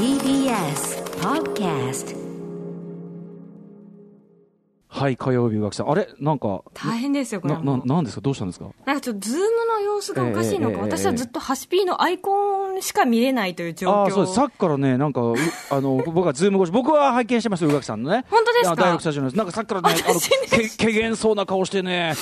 TBS Podcast。はい、火曜日学者、あれなんか大変ですよこれ。なんですか、どうしたんですか。なんかちょっとズームの様子がおかしいのか、私はずっとハシピーのアイコンしか見れないという状況。あ、そうです。さっきからね、なんか僕はズーム越し、僕は拝見してますよ、宇垣さんのね。本当ですか。大学社長です。なんかさっきからね、けげんそうな顔してね。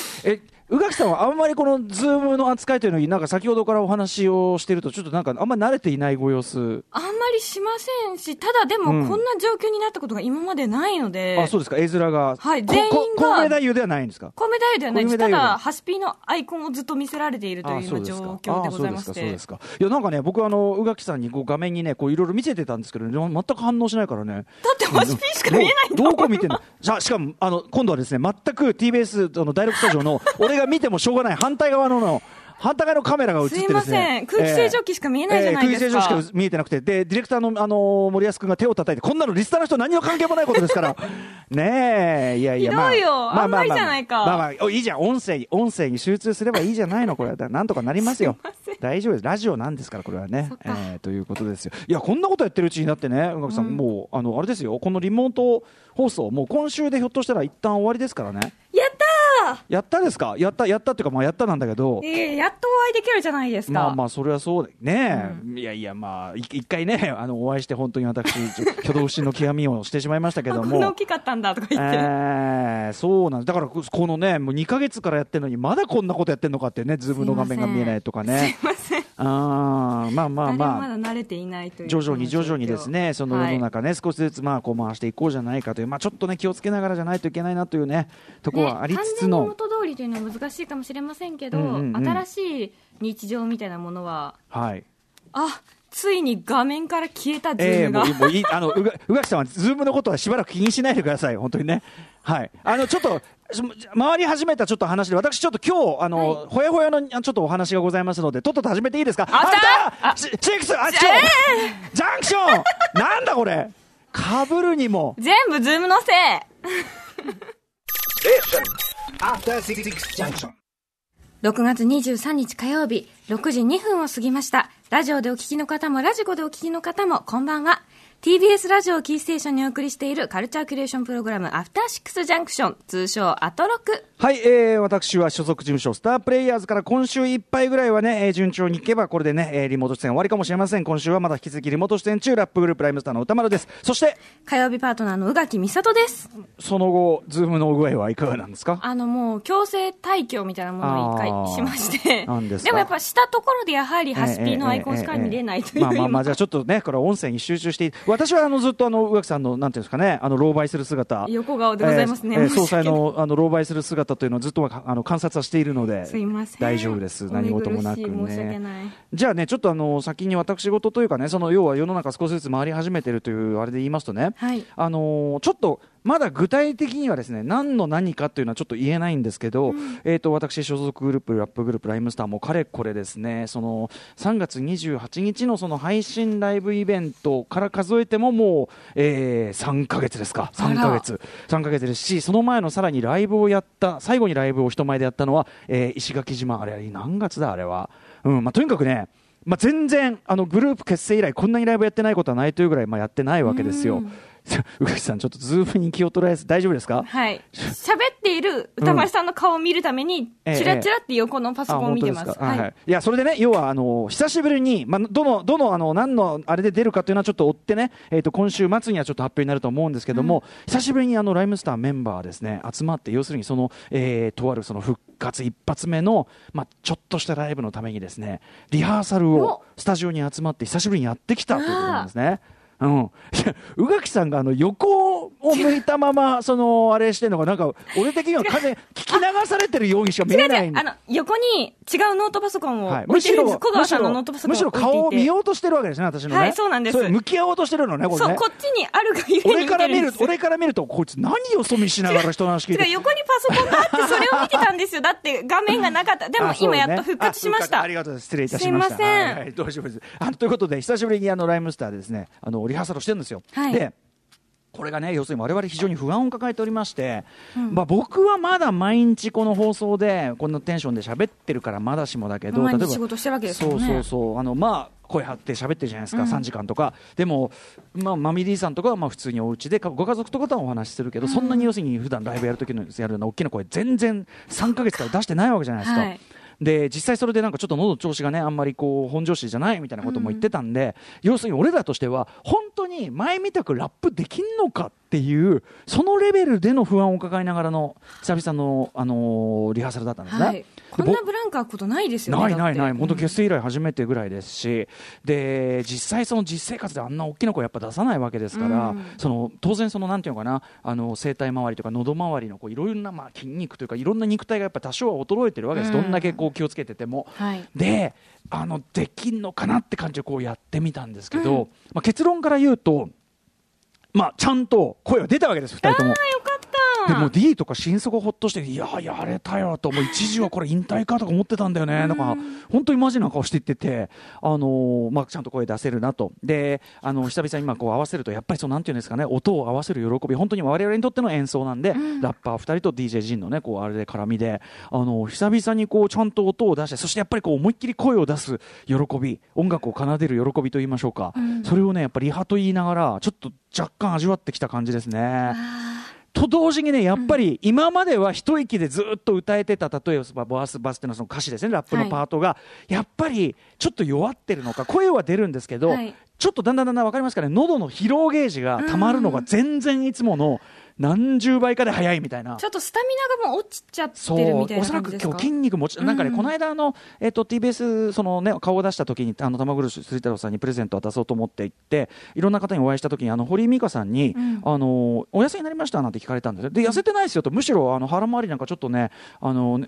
宇垣さんはあんまりこのズームの扱いというのに、なんか先ほどからお話をしていると、ちょっとなんかあんまり慣れていないご様子。あんまりしませんし、ただでもこんな状況になったことが今までないので。あ、そうですか、絵面が。はい、全員が。コウメ太夫ではないんですか。コウメ太夫ではないです。ただ、ハシピーのアイコンをずっと見せられているという今状況でございまして。あ、そうですか、そうですか。いや、なんかね、僕は宇垣さんにこう画面にね、こういろいろ見せてたんですけど、ね、全く反応しないからね。だってハシピーしか見えないんだもん。どこ見てんの。しかも、今度はですね、全く TBS の第6スタジオの、見てもしょうがない反対側のカメラが映ってですね。すいません、空気清浄機しか見えないじゃないですか。空気清浄機しか見えてなくて、でディレクターの森保君が手を叩いて、こんなのリスターの人何の関係もないことですからねえ、いやいや、ひどいよ、まあ、あんまりじゃないか。まあまあいいじゃん、音声に集中すればいいじゃないの、これはなんとかなりますよ。すいません、大丈夫です、ラジオなんですから、これはね、ということですよ。いや、こんなことやってるうちになってね、宇垣さん、もうあれですよ、このリモート放送もう今週でひょっとしたら一旦終わりですからね。やったですか。やったっていうか、まあやったなんだけど、やっとお会いできるじゃないですか。まあまあ、それはそうね、いやいや、まあ一回ね、お会いして本当に私挙動不審の極みをしてしまいましたけども。こんな大きかったんだとか言って、そうなんだから、このね、もう2ヶ月からやってるのにまだこんなことやってんのかってね、ズームの画面が見えないとかね。すいません。まあまあまあ、まだ慣れていないという、徐々に徐々にですね、その世の中ね、少しずつまあこう回していこうじゃないかという、まあちょっとね、気をつけながらじゃないといけないなというね、とこはありつつの、完全に元通りというのは難しいかもしれませんけど、新しい日常みたいなものは、はい、あ、ついに画面から消えたズームが、もういい、宇垣さんはズームのことはしばらく気にしないでください、本当にね。はい、ちょっと回り始めたちょっと話で、私ちょっと今日はい、ほやほやのちょっとお話がございますので、とっとと始めていいですか。あんたシックスアクション、ジャンクションなんだこれ、かぶるにも全部ズームのせい6月23日火曜日6時2分を過ぎました。ラジオでお聞きの方もラジコでお聞きの方もこんばんは。TBS ラジオキーステーションにお送りしているカルチャーキュレーションプログラム、アフターシックスジャンクション、通称アトロク。はい、私は所属事務所スタープレイヤーズから今週いっぱいぐらいはね、順調にいけばこれでね、リモート出演終わりかもしれません。今週はまだ引き続きリモート出演中、ラップグループライムスターの歌丸です。そして火曜日パートナーの宇垣美里です。その後ズームのお具合はいかがなんですか。もう強制退去みたいなものを一回しまして、でもやっぱしたところでやはりハシピーのアイコンしか見れないという、まあじゃあちょっとね、これ音声に集中していて、私はずっと宇垣さんのなんていうんですかね、狼狽する姿、横顔でございますね、総裁の狼狽する姿というのをずっと観察はしているので、すいません、大丈夫です、何事もなくね。申し訳ない。じゃあね、ちょっと先に私事というかね、その要は世の中少しずつ回り始めてるというあれで言いますとね、はい、ちょっとまだ具体的にはですね、何の何かというのはちょっと言えないんですけど、私所属グループラップグループライムスターもかれこれですね、その3月28日のその配信ライブイベントから数えてももう、3ヶ月ですか、3ヶ月ですし、その前のさらにライブをやった、最後にライブを人前でやったのは、石垣島、あれ何月だあれは、まあ、とにかくね、まあ、全然グループ結成以来こんなにライブやってないことはないというぐらい、まあ、やってないわけですよ。宇垣さん、ちょっとズームに気を取られず大丈夫ですか。はい、喋っている歌丸さんの顔を見るために、チラチラって横のパソコンを見てます。いや、それでね、要は久しぶりに、まあ、どの何のあれで出るかというのはちょっと追ってね、今週末にはちょっと発表になると思うんですけども、久しぶりにライムスターメンバーですね、集まって、要するにその、とあるその復活一発目の、まあ、ちょっとしたライブのためにですね、リハーサルをスタジオに集まって久しぶりにやってきたということなんですね。宇垣さんが横を向いたままそのあれしてるのが、なんか俺的には風聞き流されてるようにしか見えない。横に違うノートパソコンを、はい、小川さんのノートパソコンを置いていて、むしろ顔を見ようとしてるわけですね、私のね。はい、そうなんです。それ向き合おうとしてるのね、これね。そう、こっちにあるがゆえに俺から見ると、こいつ何よそ見しながら人の話聞いてる。横にパソコンがあって、それを見てたんですよ。だって画面がなかった。でも今やっと復活しました。 ありがとうございます。失礼いたしました。すいません。はいはい、どうしようもです。ということで、久しぶりにライムスターでですね、リハーサルしてるんですよ。はい、でこれがね、要するに我々非常に不安を抱えておりまして、まあ、僕はまだ毎日この放送でこんなテンションで喋ってるからまだしもだけど、毎日仕事してるわけですよね。そうそうそう、まあ声張って喋ってるじゃないですか、うん、3時間とかでも、まあ、マミリーさんとかはまあ普通にお家でご家族とかとはお話しするけど、うん、そんなに要するに普段ライブやる時のやるような大きな声全然3ヶ月から出してないわけじゃないですか、はい、で実際それでなんかちょっと喉の調子がねあんまりこう本調子じゃないみたいなことも言ってたんで、うん、要するに俺らとしては本当に前みたくラップできんのかっていうそのレベルでの不安を抱えながらの久々の、リハーサルだったんですね、はい、こんなブランクあくことないですよね。ない本当結成以来初めてぐらいですし、で実際その実生活であんな大きな声やっぱ出さないわけですから、うん、その当然そのなんていうのかな声帯周りとか喉周りのいろいろなまあ筋肉というかいろんな肉体がやっぱ多少は衰えてるわけです、うん、どんだけこう気をつけてても、はい、でできんのかなって感じでこうやってみたんですけど、うん、まあ、結論から言うと、まあ、ちゃんと声は出たわけです2人とも。でも D とか心底ほっとしていややれたよと、もう一時はこれ引退かとか思ってたんだよね、だから本当にマジな顔していってて、まあ、ちゃんと声出せるなと。で久々に今こう合わせるとやっぱりそうなんていうんですかね、音を合わせる喜び、本当に我々にとっての演奏なんで、うん、ラッパー2人と DJ ジンのねこうあれで絡みで久々にこうちゃんと音を出して、そしてやっぱりこう思いっきり声を出す喜び、音楽を奏でる喜びと言いましょうか、うん、それをねやっぱりリハと言いながらちょっと若干味わってきた感じですね。と同時にねやっぱり今までは一息でずっと歌えてた、例えばバスってのその歌詞ですね、ラップのパートが、はい、やっぱりちょっと弱ってるのか声は出るんですけど、はい、ちょっとだんだん分かりますかね、喉の疲労ゲージがたまるのが全然いつもの何十倍かで早いみたいな、ちょっとスタミナがもう落ちちゃってるみたいな感じですか。おそらく今日筋肉もなんかね、この間TBS そのね顔を出した時に玉黒すり太郎さんにプレゼントを渡そうと思って行っていろんな方にお会いした時に堀井美香さんに、うん、お痩せになりましたなんて聞かれたんですよ。で痩せてないですよと、むしろ腹回りなんかちょっとね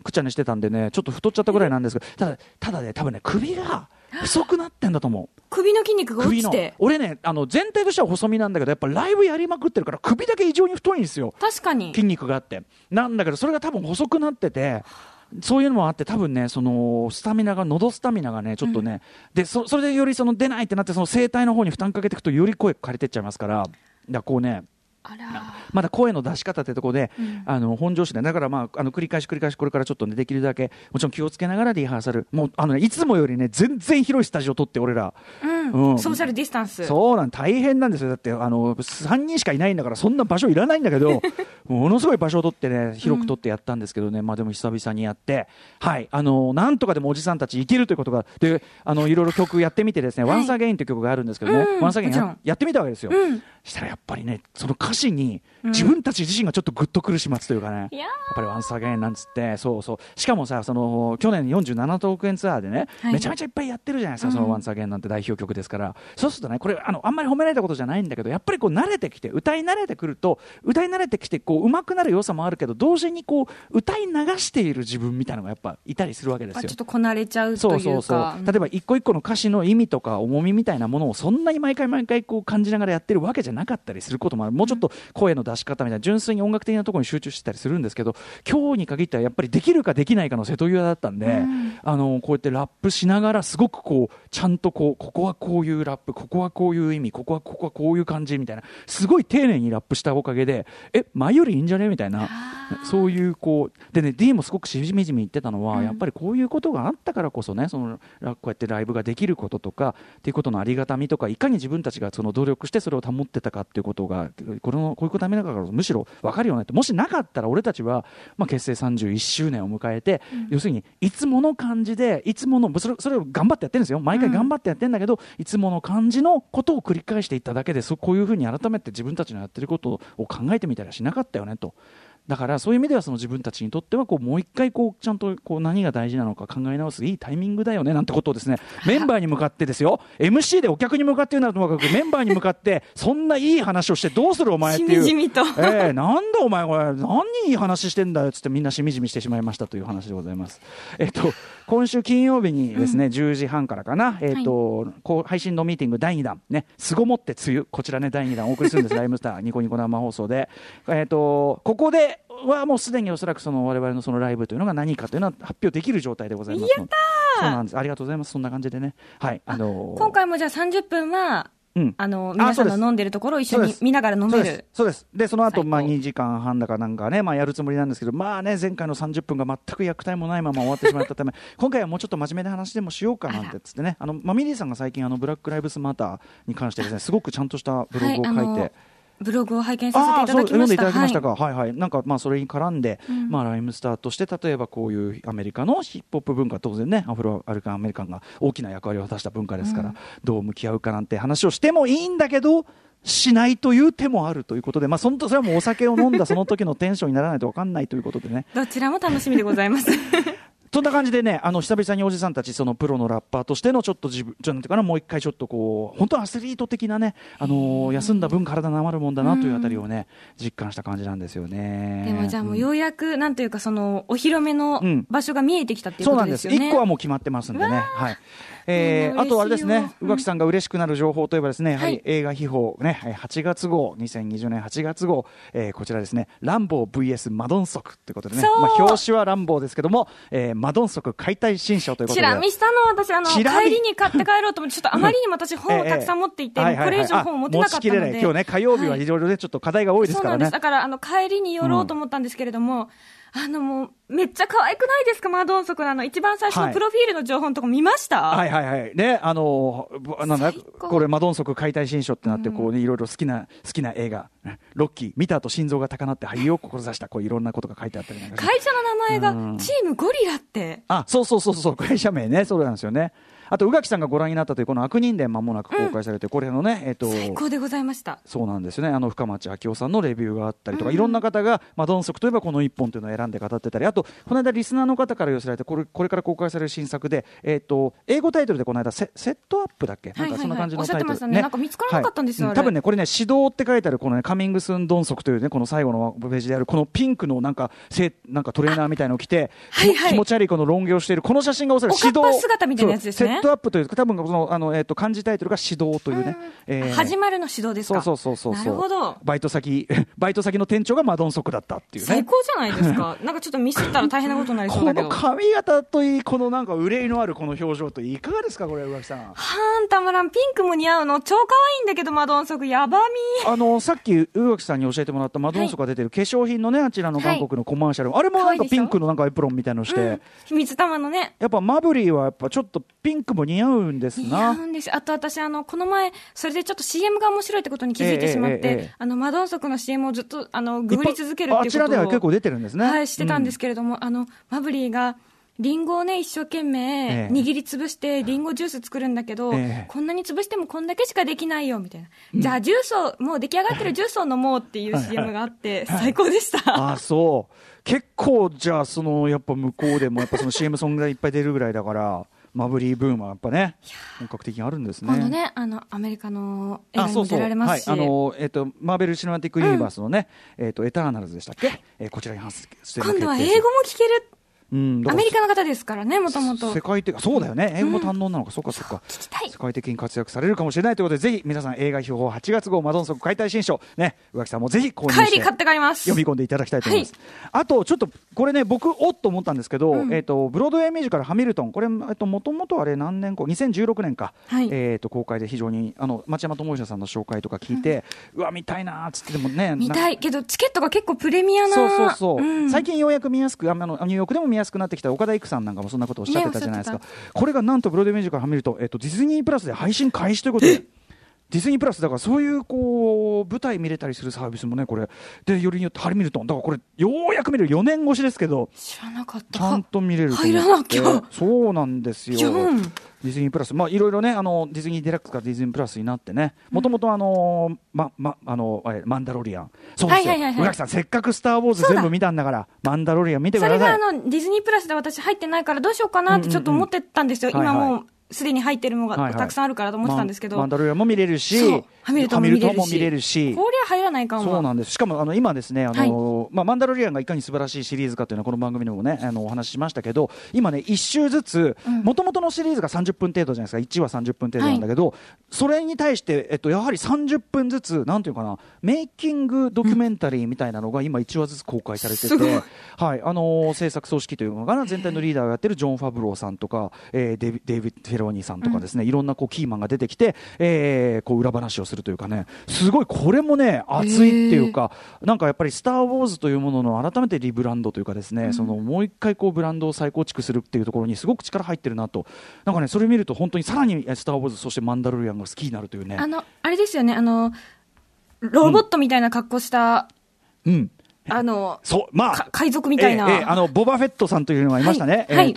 くちゃにしてたんでねちょっと太っちゃったぐらいなんですけど、ただね多分ね首が細くなってんだと思う。首の筋肉が落ちて、俺ね全体としては細身なんだけどやっぱライブやりまくってるから首だけ異常に太いんですよ。確かに筋肉があってなんだけど、それが多分細くなってて、そういうのもあって多分ねそのスタミナが喉スタミナがねちょっとね、うん、で それでよりその出ないってなって、その声帯の方に負担かけていくとより声枯れてっちゃいますから、こうねあらまだ声の出し方ってとこで、うん、本調子でだから、まあ、繰り返しこれからちょっと、ね、できるだけもちろん気をつけながらリハーサル、もういつもよりね全然広いスタジオ取って俺ら、うんうん、ソーシャルディスタンスそうなん大変なんですよ。だって3人しかいないんだからそんな場所いらないんだけどものすごい場所を取ってね広く取ってやったんですけどね、うん、まあ、でも久々にやって、はい、なんとかでもおじさんたち生きるということがでいろいろ曲やってみてですね、はい、ワンサーゲインという曲があるんですけどね、ワンサーゲイン やってみたわけですよ、うん、したらやっぱりねその歌詞に自分たち自身がちょっとグッとくる始末というかね、うん、やっぱりワンサーゲインなんつって、そうそう、しかもさ去年47億円ツアーでね、はい、めちゃめちゃいっぱいやってるじゃないですか、うん、そのワンサーゲインなんて代表曲ですから、そうするとねこれあんまり褒められたことじゃないんだけど、やっぱりこう慣れてきて歌い慣れてきてこう上手くなる良さもあるけど、同時にこう歌い流している自分みたいなのがやっぱいたりするわけですよ。ちょっとこなれちゃうというか、そう例えば一個一個の歌詞の意味とか重みみたいなものをそんなに毎回こう感じながらやってるわけじゃなかったりすることもある、もうちょっと声の出し方みたいな純粋に音楽的なところに集中してたりするんですけど、今日に限ってはやっぱりできるかできないかの瀬戸際だったんで、うん、こうやってラップしながらすごくこうちゃんとここはこういうラップ、ここはこういう意味、ここはこういう感じみたいな、すごい丁寧にラップしたおかげで前よりいいんじゃねみたいな、そういうこうでね D もすごくしみじみ言ってたのは、うん、やっぱりこういうことがあったからこそね、こうやってライブができることとかっていうことのありがたみとか、いかに自分たちがその努力してそれを保ってたかっていうことがこういうことダメだからむしろ分かるよねって、もしなかったら俺たちは、まあ、結成31周年を迎えて、うん、要するにいつもの感じでいつものそれを頑張ってやってるんですよ、毎回頑張ってやってるんだけど、うん、いつもの感じのことを繰り返していっただけで、こういうふうに改めて自分たちのやってることを考えてみたらしなかったよねと。だからそういう意味ではその自分たちにとってはもう一回ちゃんと何が大事なのか考え直すいいタイミングだよねなんてことをですね、メンバーに向かってですよ、 MC でお客に向かって言うならともかくメンバーに向かってそんないい話をしてどうするお前っていう、しみじみとなんだお前これ何いい話してんだよっつってみんなしみじみしてしまいましたという話でございます。今週金曜日にですね、うん、10時半からかな、はい、配信のミーティング第2弾ね、すごもって梅雨、こちらね第2弾お送りするんですライムスターニコニコ生放送で、ここではもうすでにおそらくその我々のそのライブというのが何かというのは発表できる状態でございますので。やったー。そうなんです。ありがとうございます。そんな感じでね、はい、今回もじゃあ30分はうん、皆さんの飲んでるところを一緒に見ながら飲める。そうです。でその後、2時間半だかなんかね、やるつもりなんですけど、前回の30分が全く役体もないまま終わってしまったため今回はもうちょっと真面目な話でもしようかなんてつってね、ミリーさんが最近ブラックライブスマターに関してですね、すごくちゃんとしたブログを書いて、ブログを拝見させていただきました。読んでいただきましたか。はい。なんかそれに絡んで、ライムスターとして例えばこういうアメリカのヒップホップ文化、当然ねアフロアメリカンが大きな役割を果たした文化ですから、どう向き合うかなんて話をしてもいいんだけどしないという手もあるということで、それはもうお酒を飲んだその時のテンションにならないと分かんないということでねどちらも楽しみでございますそんな感じでね、久々におじさんたち、そのプロのラッパーとしてのちょっとなんていうかな、もう一回ちょっとこう本当アスリート的なね、休んだ分体なまるもんだなというあたりをね、実感した感じなんですよね。でもじゃあもうようやく、なんというかそのお披露目の場所が見えてきたっていうことですよね。そうなんです。1個はもう決まってますんでね。はい。あとあれですね、宇垣さんが嬉しくなる情報といえばですね、やはり映画秘宝ね、8月号、2020年8月号、こちらですね、ランボー VS マドンソクということでね、表紙はランボーですけども、マドンソク解体新書ということで、チラ見したの私帰りに買って帰ろうと思って、ちょっとあまりにも私本をたくさん持っていて、これ以上本を持てなかったので、今日ね火曜日はいろいろでちょっと課題が多いですからね。そうなんです。だから帰りに寄ろうと思ったんですけれども、もうめっちゃ可愛くないですか、マドンソクの一番最初のプロフィールの情報のとこ見ました？はいね、なんだこれマドンソク解体新書ってなって、こうねいろいろ好きな映画ロッキー見た後心臓が高鳴って俳優を志したこういろんなことが書いてあったりなんかして、会社の名前がチームゴリラって、そう会社名ね、そうなんですよね。あと宇垣さんがご覧になったというこの悪人伝間もなく公開されて、これのね最高でございました。そうなんですね、深町明夫さんのレビューがあったりとか、いろんな方がマドンソクといえばこの一本というのを選んで語ってたり、あとこの間リスナーの方から寄せられてこれから公開される新作で、英語タイトルでこの間セットアップだっけ、なんかそんな感じのタイトル、おっしゃってましたね。なんか見つからなかったんですよ、多分ねこれね指導って書いてあるこのねカミングスンドンソクというねこの最後のページであるこのピンクのなんかトレーナーみたいのを着て、気持ち悪いこのロン毛をしているこの写真がおそらく指導おかっぱ姿みたいなやつですね。アップという多分その漢字タイトルが指導というね、始まるの指導ですか。そうなるほど。バイト先の店長がマドンソクだったっていうね、最高じゃないですかなんかちょっとミスったら大変なことになりそうだけどこの髪型といい、このなんか憂いのあるこの表情といい、いかがですかこれ宇垣さん。はーん、たまらん。ピンクも似合うの超可愛いんだけど、マドンソクやばみさっき宇垣さんに教えてもらったマドンソクが出てる化粧品のね、あちらの韓国のコマーシャル、あれもなんかピンクのなんかエプロンみたいのして、水玉のね、やっぱマブリーはやっぱちょっとピンクも似合うんですな。似合うんです。あと私この前それでちょっと CM が面白いってことに気づいてしまって、マドンソクの CM をずっとググり続けるっていうことをあちらでは結構出てるんですね。はい、してたんですけれども、マブリーがリンゴをね一生懸命握りつぶしてリンゴジュース作るんだけど、こんなに潰してもこんだけしかできないよみたいな、じゃあジュースをもう出来上がってるジュースを飲もうっていう CM があって最高でしたあ、そう結構じゃあそのやっぱ向こうでもやっぱその CM ソングがいっぱい出るぐらいだからマブリーブームはやっぱね本格的にあるんですね。今度ねアメリカの映画にも出られますし、マーベルシネマティックユニバースのね、エターナルズでしたっけ、こちらに反省して今度は英語も聞ける、アメリカの方ですからね、もともと世界的、そうだよね、英語も堪能なのか、そうか聞きたい、世界的に活躍されるかもしれないということで、ぜひ皆さん映画秘宝8月号マドンソク解体新書ね、宇垣さんもぜひ購入して帰り買って帰ります読み込んでいただきたいと思います。あとちょっとこれね僕おっと思ったんですけど、ブロードウェイミュージカルハミルトン、これもともとあれ何年後2016年か、公開で非常に町山智久さんの紹介とか聞いて、うわ見たいなーっつって、でもね見たいけどチケットが結構プレミアな、最近ようやく見やすくニューヨークでも見やすくなってきた。岡田育さんなんかもそんなことをおっしゃってたじゃないですか。これがなんとブロードウェイミュージカルハミルトン、ディズニープラスで配信開始ということで、ディズニープラスだからそういうこう舞台見れたりするサービスもね、これでよりによってハミルトンだから、これようやく見れる4年越しですけど、知らなかった、ちゃんと見れると入らなきゃ。そうなんですよ、ディズニープラス、いろいろねディズニーデラックスからディズニープラスになってね、もともとマンダロリアン、そうですよ宇垣さん、せっかくスターウォーズ全部見たんだからマンダロリアン見てください。それがディズニープラスで私入ってないからどうしようかなってちょっと思ってたんですよ。今もうすでに入ってるのがたくさんあるからと思ってたんですけど、マンダロリアンも見れるしハミルトンも見れるし、こりゃ入らないかも。そうなんです。しかも今ですね、まあ、マンダロリアンがいかに素晴らしいシリーズかというのはこの番組でも、ね、お話ししましたけど、今ね1週ずつもともとのシリーズが30分程度じゃないですか。1話30分程度なんだけど、はい、それに対して、やはり30分ずつなんていうかな、メイキングドキュメンタリーみたいなのが今1話ずつ公開されてて、はい、制作組織というのが全体のリーダーをやってるジョン・ファブローさんとか、デイビッド・フェローニーさんとかですね、いろんなこうキーマンが出てきて、こう裏話をするというかね、すごいこれもね熱いっていうか、なんかやっぱりスター・ウォーズというものの改めてリブランドというかですね、そのもう一回こうブランドを再構築するっていうところにすごく力入ってるなと、なんかねそれ見ると本当にさらにスター・ウォーズ、そしてマンダロリアンが好きになるというね、あれですよね、ロボットみたいな格好した、うん、そう、まあ、海賊みたいな、ボバフェットさんというのがいましたね、はい、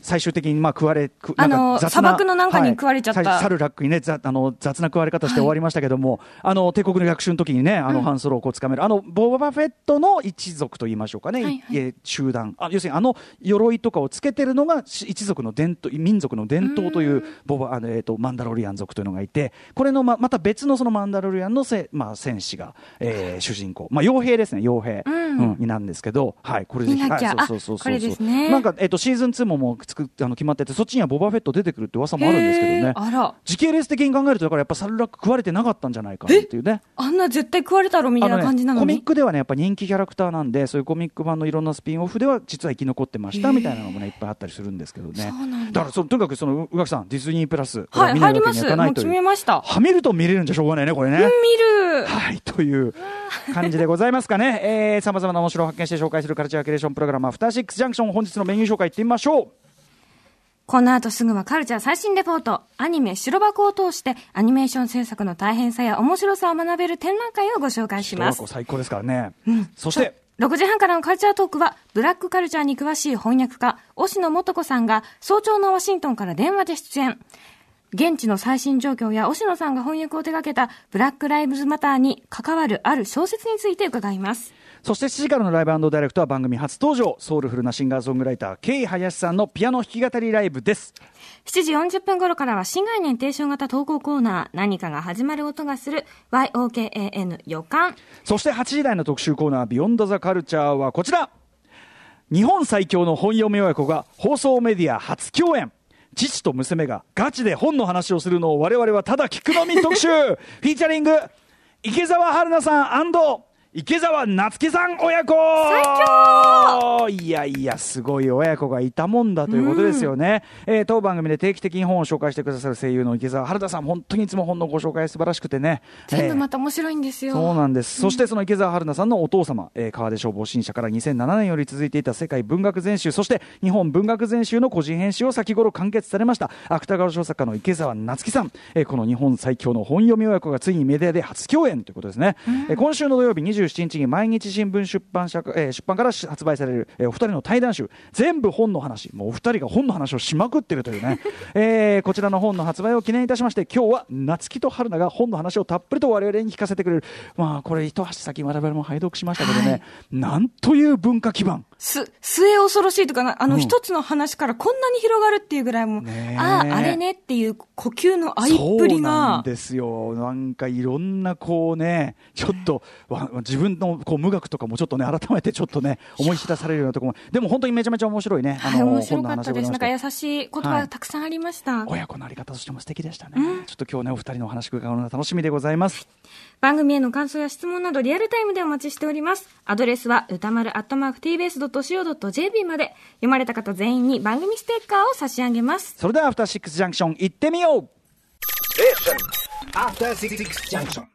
最終的にまあ食われなんか雑な砂漠のなんかに食われちゃった、はい、サルラックにね雑な食われ方して終わりましたけども、はい、帝国の逆襲の時にねハンソロをこうつかめるボバフェットの一族と言いましょうかね、はいはい、集団要するに鎧とかをつけてるのが一族の民族の伝統というマンダロリアン族というのがいて、これの また別のそのマンダロリアンのまあ、戦士が、主人公、まあ、傭兵ですね、傭兵、になるんですけど、はい、これぜひ、はい、そうこれですね、なんか、シーズン2も決まってて、そっちにはボバフェット出てくるって噂もあるんですけどね。あら、時系列的に考えるとだからやっぱサルラック食われてなかったんじゃないかっていうね、あんな絶対食われたろみたいな感じなのに、コミックではねやっぱ人気キャラクターなんで、そういうコミック版のいろんなスピンオフでは実は生き残ってましたみたいなのもねいっぱいあったりするんですけどね。そうなん だからとにかくその宇垣さんディズニープラス、はい、入ります、もう決めました。ハミルトン見れるんじゃしょうがないねこれね、見る、はい、という感じでございますかね。さまざまな面白を発見して紹介するカルチャーキュレーションプログラム、アフターシックスジャンクション、本日のメニュー紹介いってみましょう。この後すぐはカルチャー最新レポート。アニメ白箱を通してアニメーション制作の大変さや面白さを学べる展覧会をご紹介します。白箱最高ですからね、うん、そして6時半からのカルチャートークはブラックカルチャーに詳しい翻訳家押野素子さんが早朝のワシントンから電話で出演。現地の最新状況や押野さんが翻訳を手掛けたブラックライブズマターに関わるある小説について伺います。そして7時からのライブ&ダイレクトは番組初登場、ソウルフルなシンガーソングライター K 林さんのピアノ弾き語りライブです。7時40分頃からは新概念提唱型投稿コーナー、何かが始まる音がする YOKAN 予感。そして8時台の特集コーナービヨンドザカルチャーはこちら、日本最強の本読み親子が放送メディア初共演、父と娘がガチで本の話をするのを我々はただ聞くのみ特集フィーチャリング池澤春菜さん&池澤夏樹さん親子。最強、いやいやすごい親子がいたもんだということですよね、当番組で定期的に本を紹介してくださる声優の池澤春菜さん、本当にいつも本のご紹介素晴らしくてね、全部また面白いんですよ。そうなんです、そしてその池澤春菜さんのお父様、川出消防新社から2007年より続いていた世界文学全集、そして日本文学全集の個人編集を先頃完結されました芥川賞作家の池澤夏樹さん、この日本最強の本読み親子がついにメディアで初共演ということですね、今週の土曜日27日に毎日新聞出版から発売されるお二人の対談集、全部本の話、もうお二人が本の話をしまくってるというねこちらの本の発売を記念いたしまして、今日は夏希と春菜が本の話をたっぷりと我々に聞かせてくれる、まあこれ一足先我々も拝読しましたけどね、はい、なんという文化基盤、末恐ろしいとかな、一つの話からこんなに広がるっていうぐらいも、あれねっていう呼吸の合いっぷりが、そうなんですよ、なんかいろんなこうねちょっと自分のこう無学とかもちょっとね改めてちょっとね思い知らされるようなところも、でも本当にめちゃめちゃ面白いね、はい、面白かったです。なんか優しい言葉がたくさんありました、はい、親子のあり方としても素敵でしたね、ちょっと今日ねお二人のお話伺うのが楽しみでございます。番組への感想や質問などリアルタイムでお待ちしております。アドレスは歌丸@tbs.co.jp まで。読まれた方全員に番組ステッカーを差し上げます。それではアフターシックスジャンクション行ってみよう。アフターシックスジャンクション。